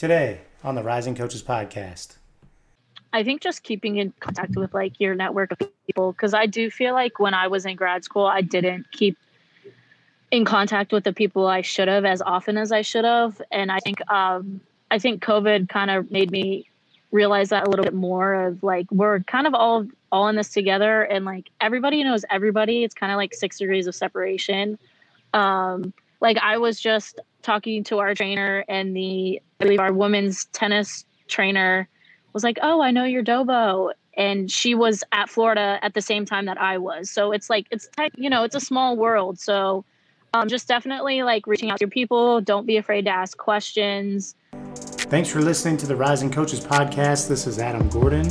Today on the Rising Coaches Podcast. I think just keeping in contact with like your network of people, because I do feel like when I was in grad school, I didn't keep in contact with the people I should have as often as I should have. And I think COVID kind of made me realize that a little bit more of like, we're kind of all in this together, and like everybody knows everybody. It's kind of like 6 degrees of separation. Like I was just talking to our trainer, and I believe our women's tennis trainer was like, oh, I know your Dobo. And she was at Florida at the same time that I was. So it's like, it's a small world. So just definitely like reaching out to your people. Don't be afraid to ask questions. Thanks for listening to the Rising Coaches Podcast. This is Adam Gordon,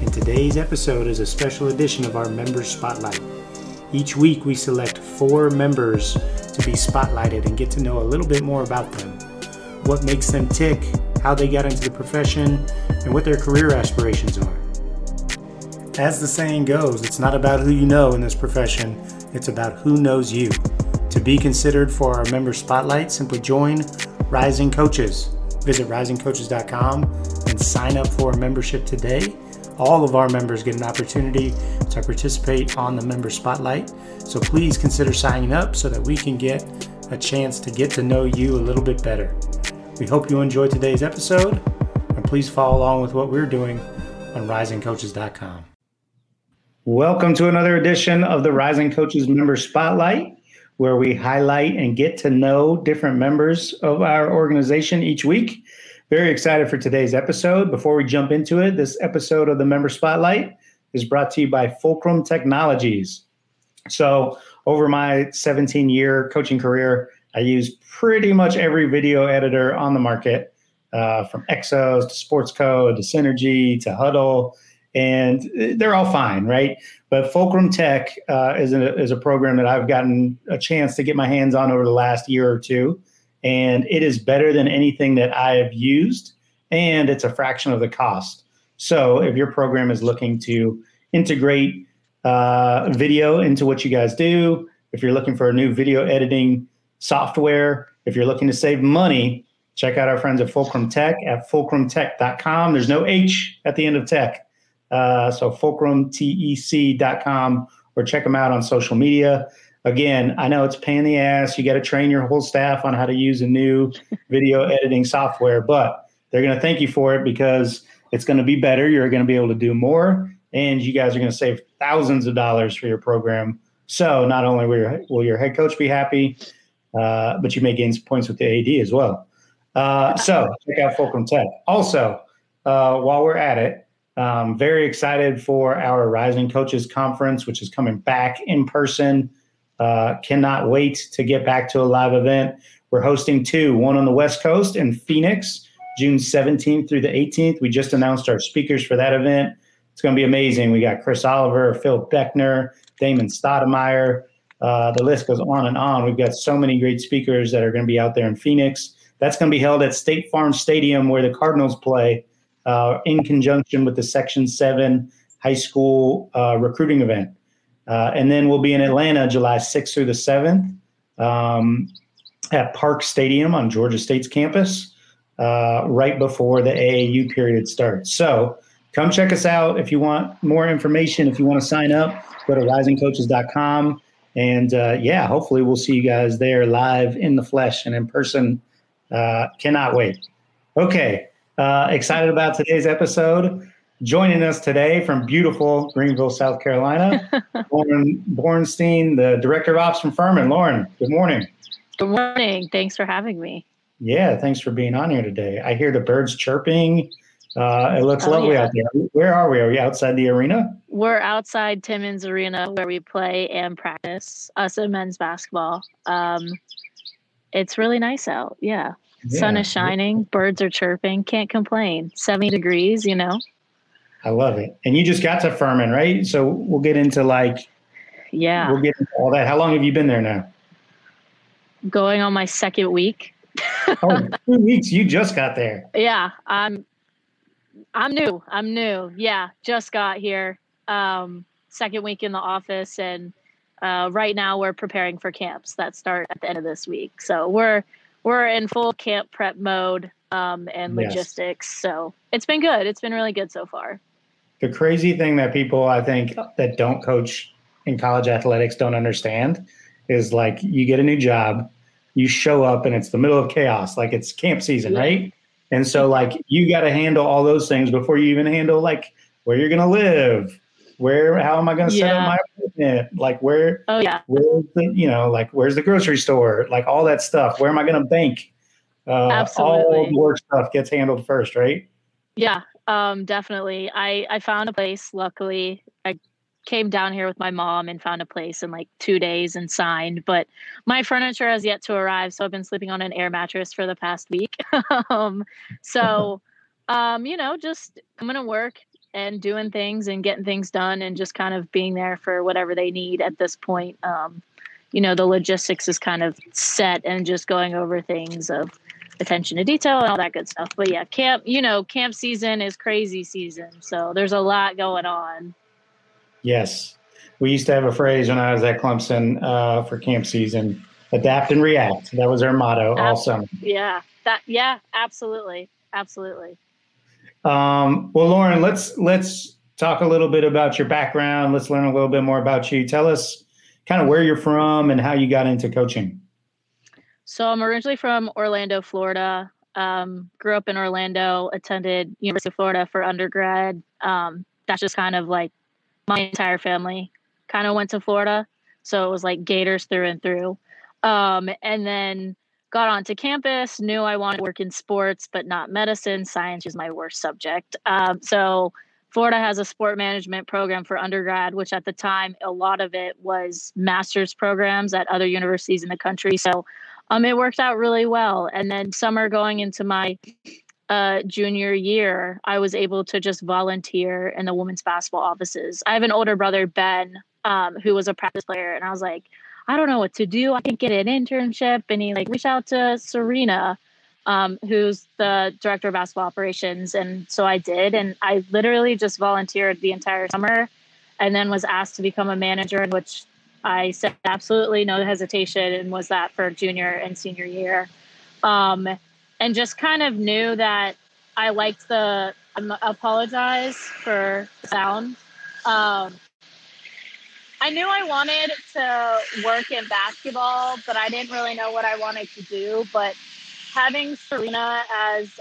and today's episode is a special edition of our Member Spotlight. Each week we select 4 members to be spotlighted and get to know a little bit more about them, what makes them tick, how they got into the profession, and what their career aspirations are. As the saying goes, it's not about who you know in this profession, it's about who knows you. To be considered for our Member Spotlight, simply join Rising Coaches. Visit risingcoaches.com and sign up for a membership today. All of our members get an opportunity to participate on the Member Spotlight, so please consider signing up so that we can get a chance to get to know you a little bit better. We hope you enjoyed today's episode, and please follow along with what we're doing on risingcoaches.com. Welcome to another edition of the Rising Coaches Member Spotlight, where we highlight and get to know different members of our organization each week. Very excited for today's episode. Before we jump into it, this episode of the Member Spotlight is brought to you by Fulcrum Technologies. So over my 17-year coaching career, I use pretty much every video editor on the market, from Exos to SportsCode to Synergy to Huddle, and they're all fine, right? But Fulcrum Tech is a program that I've gotten a chance to get my hands on over the last year or two, and it is better than anything that I have used, and it's a fraction of the cost. So if your program is looking to integrate video into what you guys do, if you're looking for a new video editing software, if you're looking to save money, check out our friends at Fulcrum Tech at fulcrumtech.com. There's no H at the end of tech. So fulcrumtec.com, or check them out on social media. Again, I know it's a pain in the ass. You got to train your whole staff on how to use a new video editing software, but they're going to thank you for it because it's going to be better. You're going to be able to do more, and you guys are going to save thousands of dollars for your program. So not only will your head coach be happy, but you may gain some points with the AD as well. So check out Fulcrum Tech. Also, while we're at it, very excited for our Rising Coaches Conference, which is coming back in person. Cannot wait to get back to a live event. We're hosting 2, one on the West Coast in Phoenix, June 17th through the 18th. We just announced our speakers for that event. It's going to be amazing. We got Chris Oliver, Phil Beckner, Damon Stoudemire. The list goes on and on. We've got so many great speakers that are going to be out there in Phoenix. That's going to be held at State Farm Stadium, where the Cardinals play, in conjunction with the Section 7 high school recruiting event. And then we'll be in Atlanta July 6th through the 7th at Park Stadium on Georgia State's campus, right before the AAU period starts. So come check us out. If you want more information, if you want to sign up, go to risingcoaches.com. And hopefully we'll see you guys there live in the flesh and in person. Cannot wait. Okay, excited about today's episode. Joining us today from beautiful Greenville, South Carolina, Lauren Bornstein, the Director of Ops from Furman. Lauren, good morning. Good morning. Thanks for having me. Yeah, thanks for being on here today. I hear the birds chirping. It looks lovely out there. Where are we? Are we outside the arena? We're outside Timmons Arena, where we play and practice, us and men's basketball. It's really nice out. Yeah. Sun is shining. Birds are chirping. Can't complain. 70 degrees, you know. I love it. And you just got to Furman, right? So we'll get into we'll get into all that. How long have you been there now? Going on my second week. Oh, 2 weeks. You just got there. Yeah. I'm new. Yeah. Just got here. Second week in the office, and right now we're preparing for camps that start at the end of this week. So we're in full camp prep mode. and logistics. So it's been good. It's been really good so far. The crazy thing that people, I think, that don't coach in college athletics don't understand is, like, you get a new job, you show up, and it's the middle of chaos. Like, it's camp season, right? And so, like, you got to handle all those things before you even handle, like, where you're going to live, where, how am I going to set up my apartment? Like, where, where's the, you know, like, where's the grocery store? Like, all that stuff. Where am I going to bank? All the work stuff gets handled first, right? Yeah, definitely. I found a place, luckily. I came down here with my mom and found a place in like 2 days and signed, but my furniture has yet to arrive. So I've been sleeping on an air mattress for the past week. You know, just coming to work and doing things and getting things done and just kind of being there for whatever they need at this point. You know, the logistics is kind of set and just going over things of attention to detail and all that good stuff. But yeah, camp, you know, camp season is crazy season. So there's a lot going on. Yes. We used to have a phrase when I was at Clemson for camp season, adapt and react. That was our motto all summer. Yeah. Absolutely. Absolutely. Well, Lauren, let's talk a little bit about your background. Let's learn a little bit more about you. Tell us kind of where you're from and how you got into coaching. So I'm originally from Orlando, Florida. Grew up in Orlando, attended University of Florida for undergrad. That's just kind of like my entire family kind of went to Florida. So it was like Gators through and through. And then got onto campus, knew I wanted to work in sports, but not medicine. Science was my worst subject. So Florida has a sport management program for undergrad, which at the time, a lot of it was master's programs at other universities in the country. So it worked out really well. And then summer going into my junior year, I was able to just volunteer in the women's basketball offices. I have an older brother, Ben, who was a practice player. And I was like, I don't know what to do. I can't get an internship. And he like reached out to Serena, who's the director of basketball operations. And so I did. And I literally just volunteered the entire summer and then was asked to become a manager, in which I said absolutely no hesitation and was that for junior and senior year. And just kind of knew that I liked the, apologize for sound. I knew I wanted to work in basketball, but I didn't really know what I wanted to do. But having Serena as,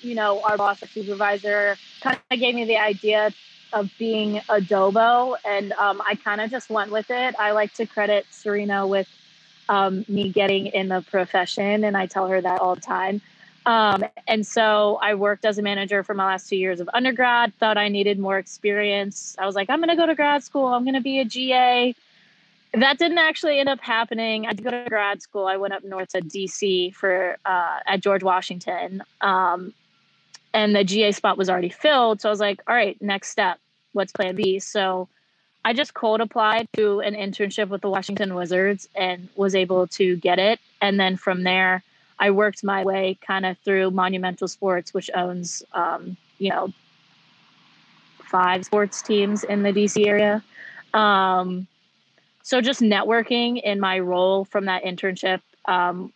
you know, our boss or supervisor kind of gave me the idea of being a dobo. And I kind of just went with it. I like to credit Serena with me getting in the profession. And I tell her that all the time. And so I worked as a manager for my last 2 years of undergrad, thought I needed more experience. I was like, I'm going to go to grad school. I'm going to be a GA. That didn't actually end up happening. I did go to grad school. I went up north to DC for, at George Washington. And the GA spot was already filled. So I was like, all right, next step, what's plan B? So I just cold applied to an internship with the Washington Wizards and was able to get it. And then from there, I worked my way kind of through Monumental Sports, which owns, you know, 5 sports teams in the DC area. So just networking in my role from that internship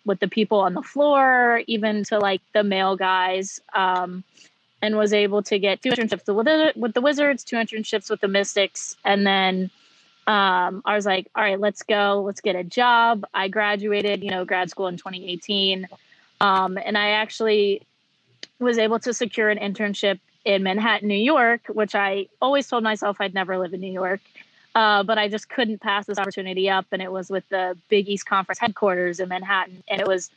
with the people on the floor, even to like the male guys, and was able to get 2 internships with the Wizards, 2 internships with the Mystics. And then I was like, all right, let's go. Let's get a job. I graduated, you know, grad school in 2018. And I actually was able to secure an internship in Manhattan, New York, which I always told myself I'd never live in New York. But I just couldn't pass this opportunity up. And it was with the Big East Conference headquarters in Manhattan. And it was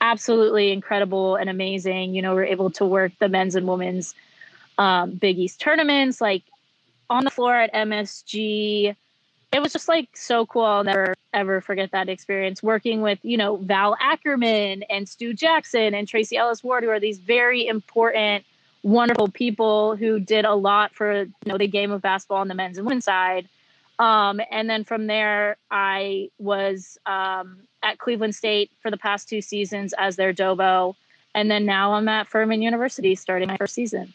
absolutely incredible and amazing. You know, we're able to work the men's and women's Big East tournaments, like on the floor at MSG. It was just like so cool. I'll never, ever forget that experience working with, you know, Val Ackerman and Stu Jackson and Tracy Ellis Ward, who are these very important, wonderful people who did a lot for, you know, the game of basketball on the men's and women's side. And then from there, I was at Cleveland State for the past 2 seasons as their dobo. And then now I'm at Furman University starting my first season.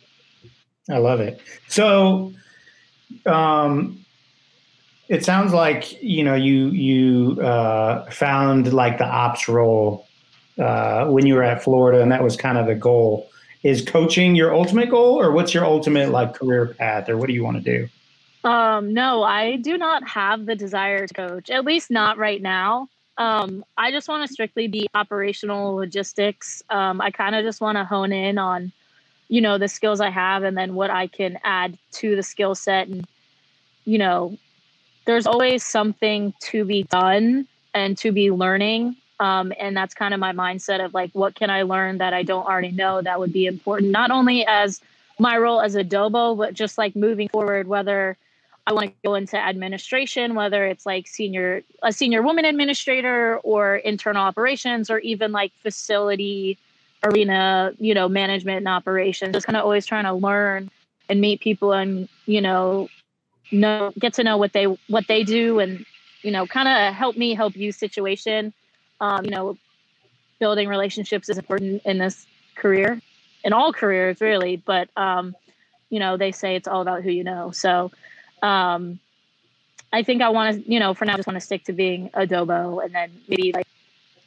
I love it. So, it sounds like, you know, you found like the ops role when you were at Florida, and that was kind of the goal. Is coaching your ultimate goal, or what's your ultimate like career path, or what do you want to do? No, I do not have the desire to coach, at least not right now. I just want to strictly be operational logistics. I kind of just want to hone in on, you know, the skills I have and then what I can add to the skill set. And, you know, there's always something to be done and to be learning. And that's kind of my mindset of like, what can I learn that I don't already know that would be important, not only as my role as a Dobo, but just like moving forward, whether I want to go into administration, whether it's like a senior woman administrator or internal operations, or even like facility arena, you know, management and operations, just kind of always trying to learn and meet people and, you know, get to know what they do and, you know, kind of help me help you situation. You know, building relationships is important in this career, in all careers really, but, you know, they say it's all about who you know. So, I think I want to, you know, for now, I just want to stick to being a Dobo, and then maybe like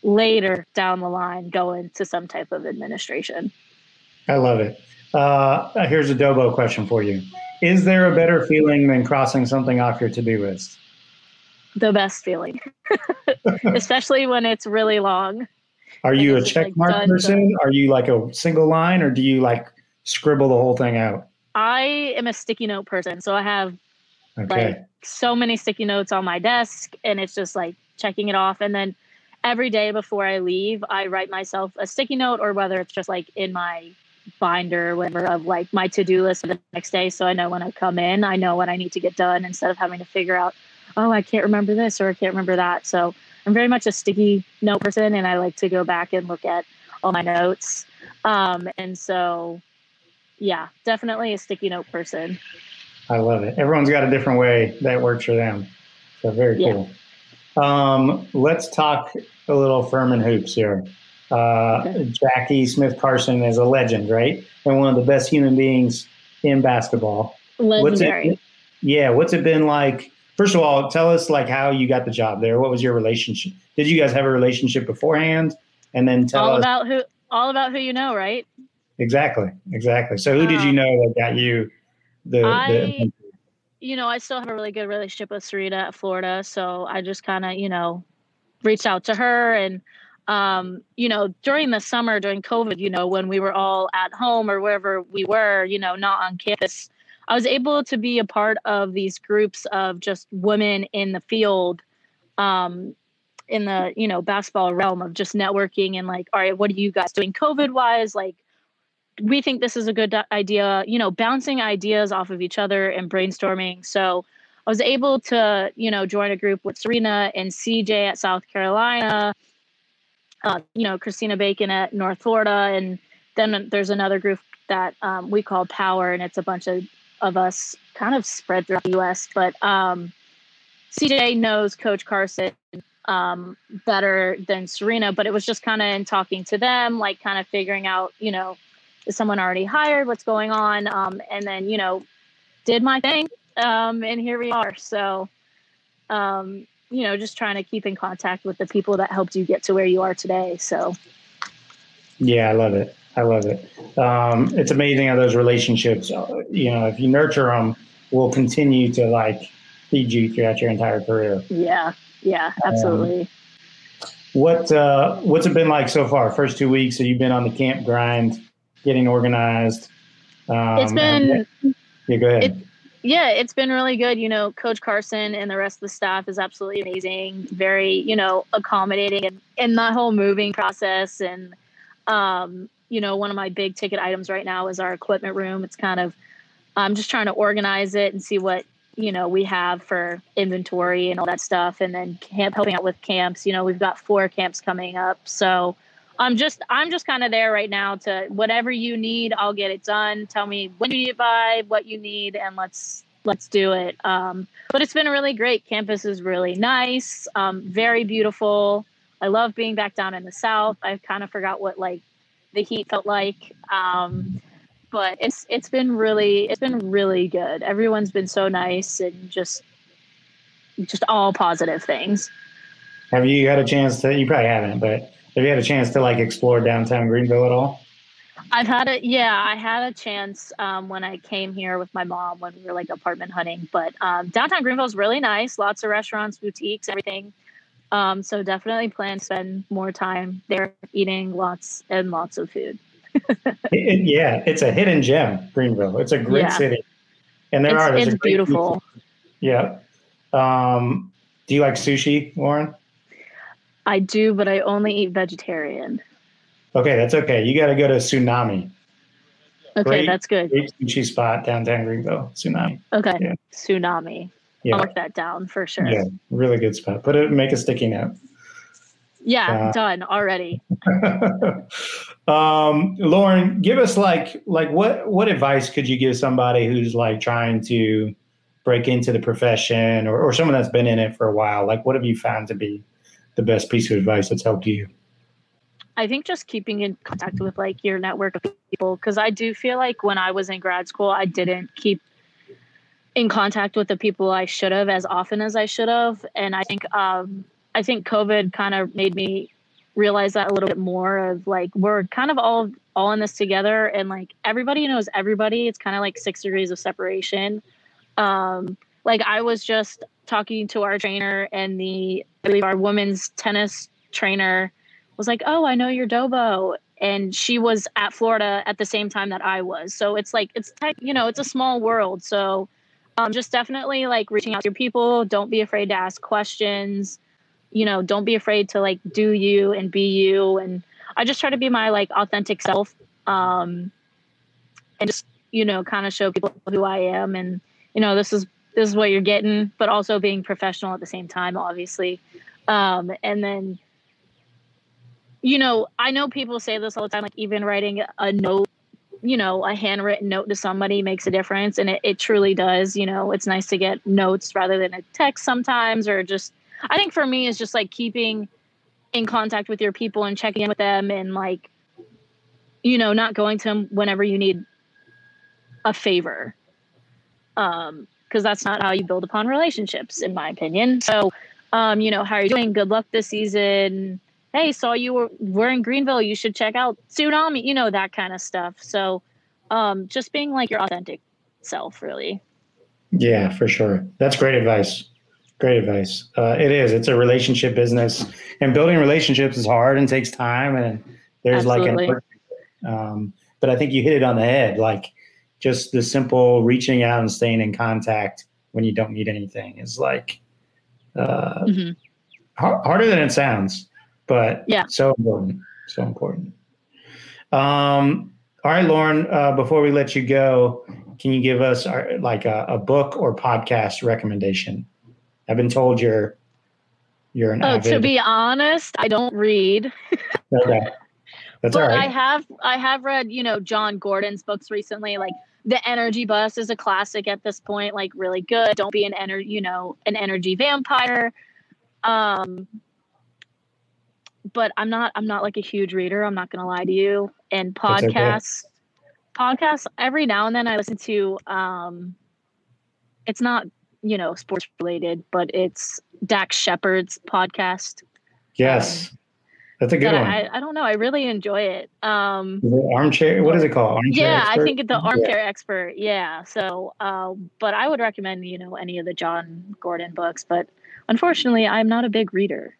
later down the line, go into some type of administration. I love it. Here's a Dobo question for you. Is there a better feeling than crossing something off your to-do list? The best feeling, especially when it's really long. Are you a check mark like person? Are you like a single line, or do you like scribble the whole thing out? I am a sticky note person. So I have like so many sticky notes on my desk, and it's just like checking it off. And then every day before I leave, I write myself a sticky note, or whether it's just like in my binder or whatever of like my to-do list for the next day. So I know when I come in, I know what I need to get done instead of having to figure out, oh, I can't remember this or I can't remember that. So I'm very much a sticky note person, and I like to go back and look at all my notes. And so, yeah, definitely a sticky note person. I love it. Everyone's got a different way that works for them. So very cool. Yeah. Let's talk a little Furman hoops here. Jackie Smith-Carson is a legend, right? And one of the best human beings in basketball. Legendary. What's it been like? First of all, tell us like how you got the job there. What was your relationship? Did you guys have a relationship beforehand? And then tell us all about who you know, right? Exactly. So who did you know that got you you know, I still have a really good relationship with Serena at Florida, so I just kind of, you know, reached out to her. And you know, during the summer, during COVID, you know, when we were all at home or wherever we were, you know, not on campus, I was able to be a part of these groups of just women in the field, in the, you know, basketball realm, of just networking and like, all right, what are you guys doing COVID wise? Like, we think this is a good idea, you know, bouncing ideas off of each other and brainstorming. So I was able to, you know, join a group with Serena and CJ at South Carolina, you know, Christina Bacon at North Florida. And then there's another group that we call Power, and it's a bunch of us kind of spread throughout the U.S. But CJ knows Coach Carson better than Serena, but it was just kind of in talking to them, like kind of figuring out, you know, is someone already hired? What's going on? And then, you know, did my thing. And here we are. So, you know, just trying to keep in contact with the people that helped you get to where you are today. So. Yeah, I love it. It's amazing how those relationships, you know, if you nurture them, will continue to like feed you throughout your entire career. Yeah, absolutely. What's it been like so far? First 2 weeks, so you've been on the camp grind, getting organized. It's been. Yeah, go ahead. It's been really good. You know, Coach Carson and the rest of the staff is absolutely amazing. Very, you know, accommodating in the whole moving process. And, you know, one of my big ticket items right now is our equipment room. It's kind of, I'm just trying to organize it and see what, you know, we have for inventory and all that stuff. And then helping out with camps. You know, we've got 4 camps coming up. So I'm just kind of there right now to whatever you need, I'll get it done. Tell me when you need it by, what you need, and let's do it. But it's been really great. Campus is really nice, very beautiful. I love being back down in the South. I kind of forgot what like the heat felt like, but it's been really good. Everyone's been so nice and just all positive things. Have you had a chance to? You probably haven't, but Have you had a chance to like explore downtown Greenville at all? I had a chance when I came here with my mom when we were like apartment hunting. But downtown Greenville is really nice. Lots of restaurants, boutiques, everything. So definitely plan to spend more time there eating lots and lots of food. Yeah, it's a hidden gem, Greenville. It's a great city. And it's beautiful. Yeah. Do you like sushi, Lauren? I do, but I only eat vegetarian. Okay, that's okay. You got to go to Tsunami. Okay, that's good. Great sushi spot downtown Greenville, Tsunami. Okay, yeah. Tsunami. Yeah. I'll mark that down for sure. Yeah, really good spot. Put it, make a sticky note. Yeah, done already. Lauren, give us like what advice could you give somebody who's like trying to break into the profession, or someone that's been in it for a while? Like, what have you found to be the best piece of advice that's helped you? I think just keeping in contact with like your network of people, because I do feel like when I was in grad school, I didn't keep in contact with the people I should have as often as I should have. And I think COVID kind of made me realize that a little bit more of like, we're kind of all in this together, and like everybody knows everybody. It's kind of like 6 degrees of separation. Like I was just talking to our trainer, and I believe our women's tennis trainer was like, "Oh, I know your dobo." And she was at Florida at the same time that I was. So it's like, it's a small world. So just definitely like reaching out to your people. Don't be afraid to ask questions. Don't be afraid to like do you and be you. And I just try to be my like authentic self, and just, kind of show people who I am. And, this is what you're getting, but also being professional at the same time, obviously. And then, I know people say this all the time, like even writing a note, a handwritten note to somebody makes a difference. And it truly does. It's nice to get notes rather than a text sometimes, or just, I think for me, it's just like keeping in contact with your people and checking in with them, and like, not going to them whenever you need a favor. Because that's not how you build upon relationships, in my opinion. So, how are you doing? Good luck this season. Hey, saw you were in Greenville. You should check out Tsunami, that kind of stuff. So just being like your authentic self, really. Yeah, for sure. That's great advice. Great advice. It is. It's a relationship business, and building relationships is hard and takes time. And there's Absolutely. Like an but I think you hit it on the head. Like, just the simple reaching out and staying in contact when you don't need anything is like harder than it sounds, but so important. All right, Lauren, before we let you go, can you give us a book or podcast recommendation? I've been told you're an avid. To be honest, I don't read. Okay. That's but all right. I have read, John Gordon's books recently. Like The Energy Bus is a classic at this point, like really good. Don't be an energy vampire. But I'm not like a huge reader. I'm not going to lie to you. And podcasts every now and then I listen to, it's not, sports related, but it's Dax Shepard's podcast. Yes. That's a good one. I don't know. I really enjoy it. Armchair. What is it called? Armchair Expert? I think it's the Armchair Expert. Yeah. So, but I would recommend, any of the John Gordon books, but unfortunately I'm not a big reader.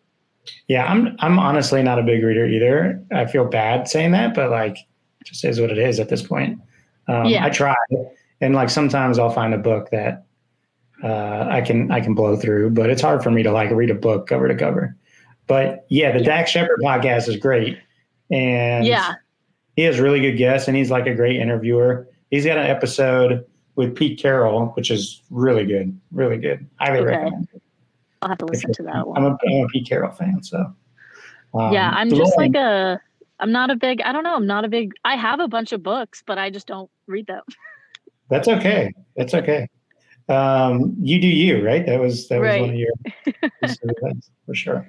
Yeah. I'm honestly not a big reader either. I feel bad saying that, but like it just is what it is at this point. I try, and like sometimes I'll find a book that, I can blow through, but it's hard for me to like read a book cover to cover. But yeah, the Dax Shepard podcast is great. And he has really good guests, and he's like a great interviewer. He's got an episode with Pete Carroll, which is really good. Really good. Highly recommend it. I'll have to listen to that one. I'm a Pete Carroll fan, so. I have a bunch of books, but I just don't read them. That's okay. That's okay. You do you, right? That was one of your for sure.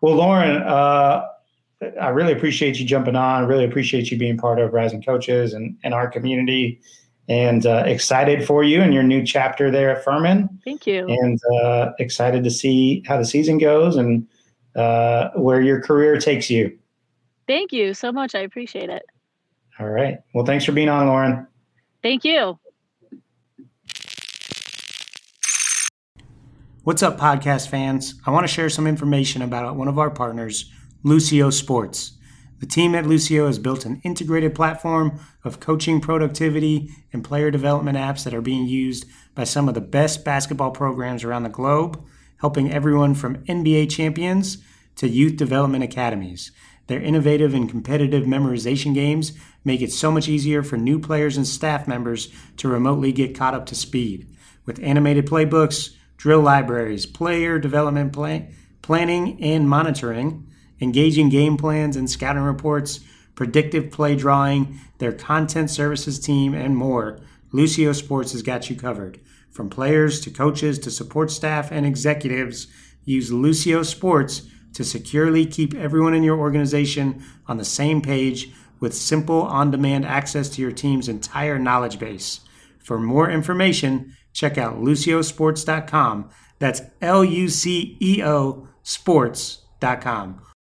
Well, Lauren, I really appreciate you jumping on. I really appreciate you being part of Rising Coaches and our community, and excited for you and your new chapter there at Furman. Thank you. And excited to see how the season goes and where your career takes you. Thank you so much. I appreciate it. All right. Well, thanks for being on, Lauren. Thank you. What's up, podcast fans? I want to share some information about one of our partners, Lucio Sports. The team at Lucio has built an integrated platform of coaching, productivity, and player development apps that are being used by some of the best basketball programs around the globe, helping everyone from NBA champions to youth development academies. Their innovative and competitive memorization games make it so much easier for new players and staff members to remotely get caught up to speed. With animated playbooks, drill libraries, player development planning and monitoring, engaging game plans and scouting reports, predictive play drawing, their content services team, and more, Lucio Sports has got you covered. From players to coaches to support staff and executives, use Lucio Sports to securely keep everyone in your organization on the same page with simple on-demand access to your team's entire knowledge base. For more information, check out luciosports.com. That's Lucio sports.com.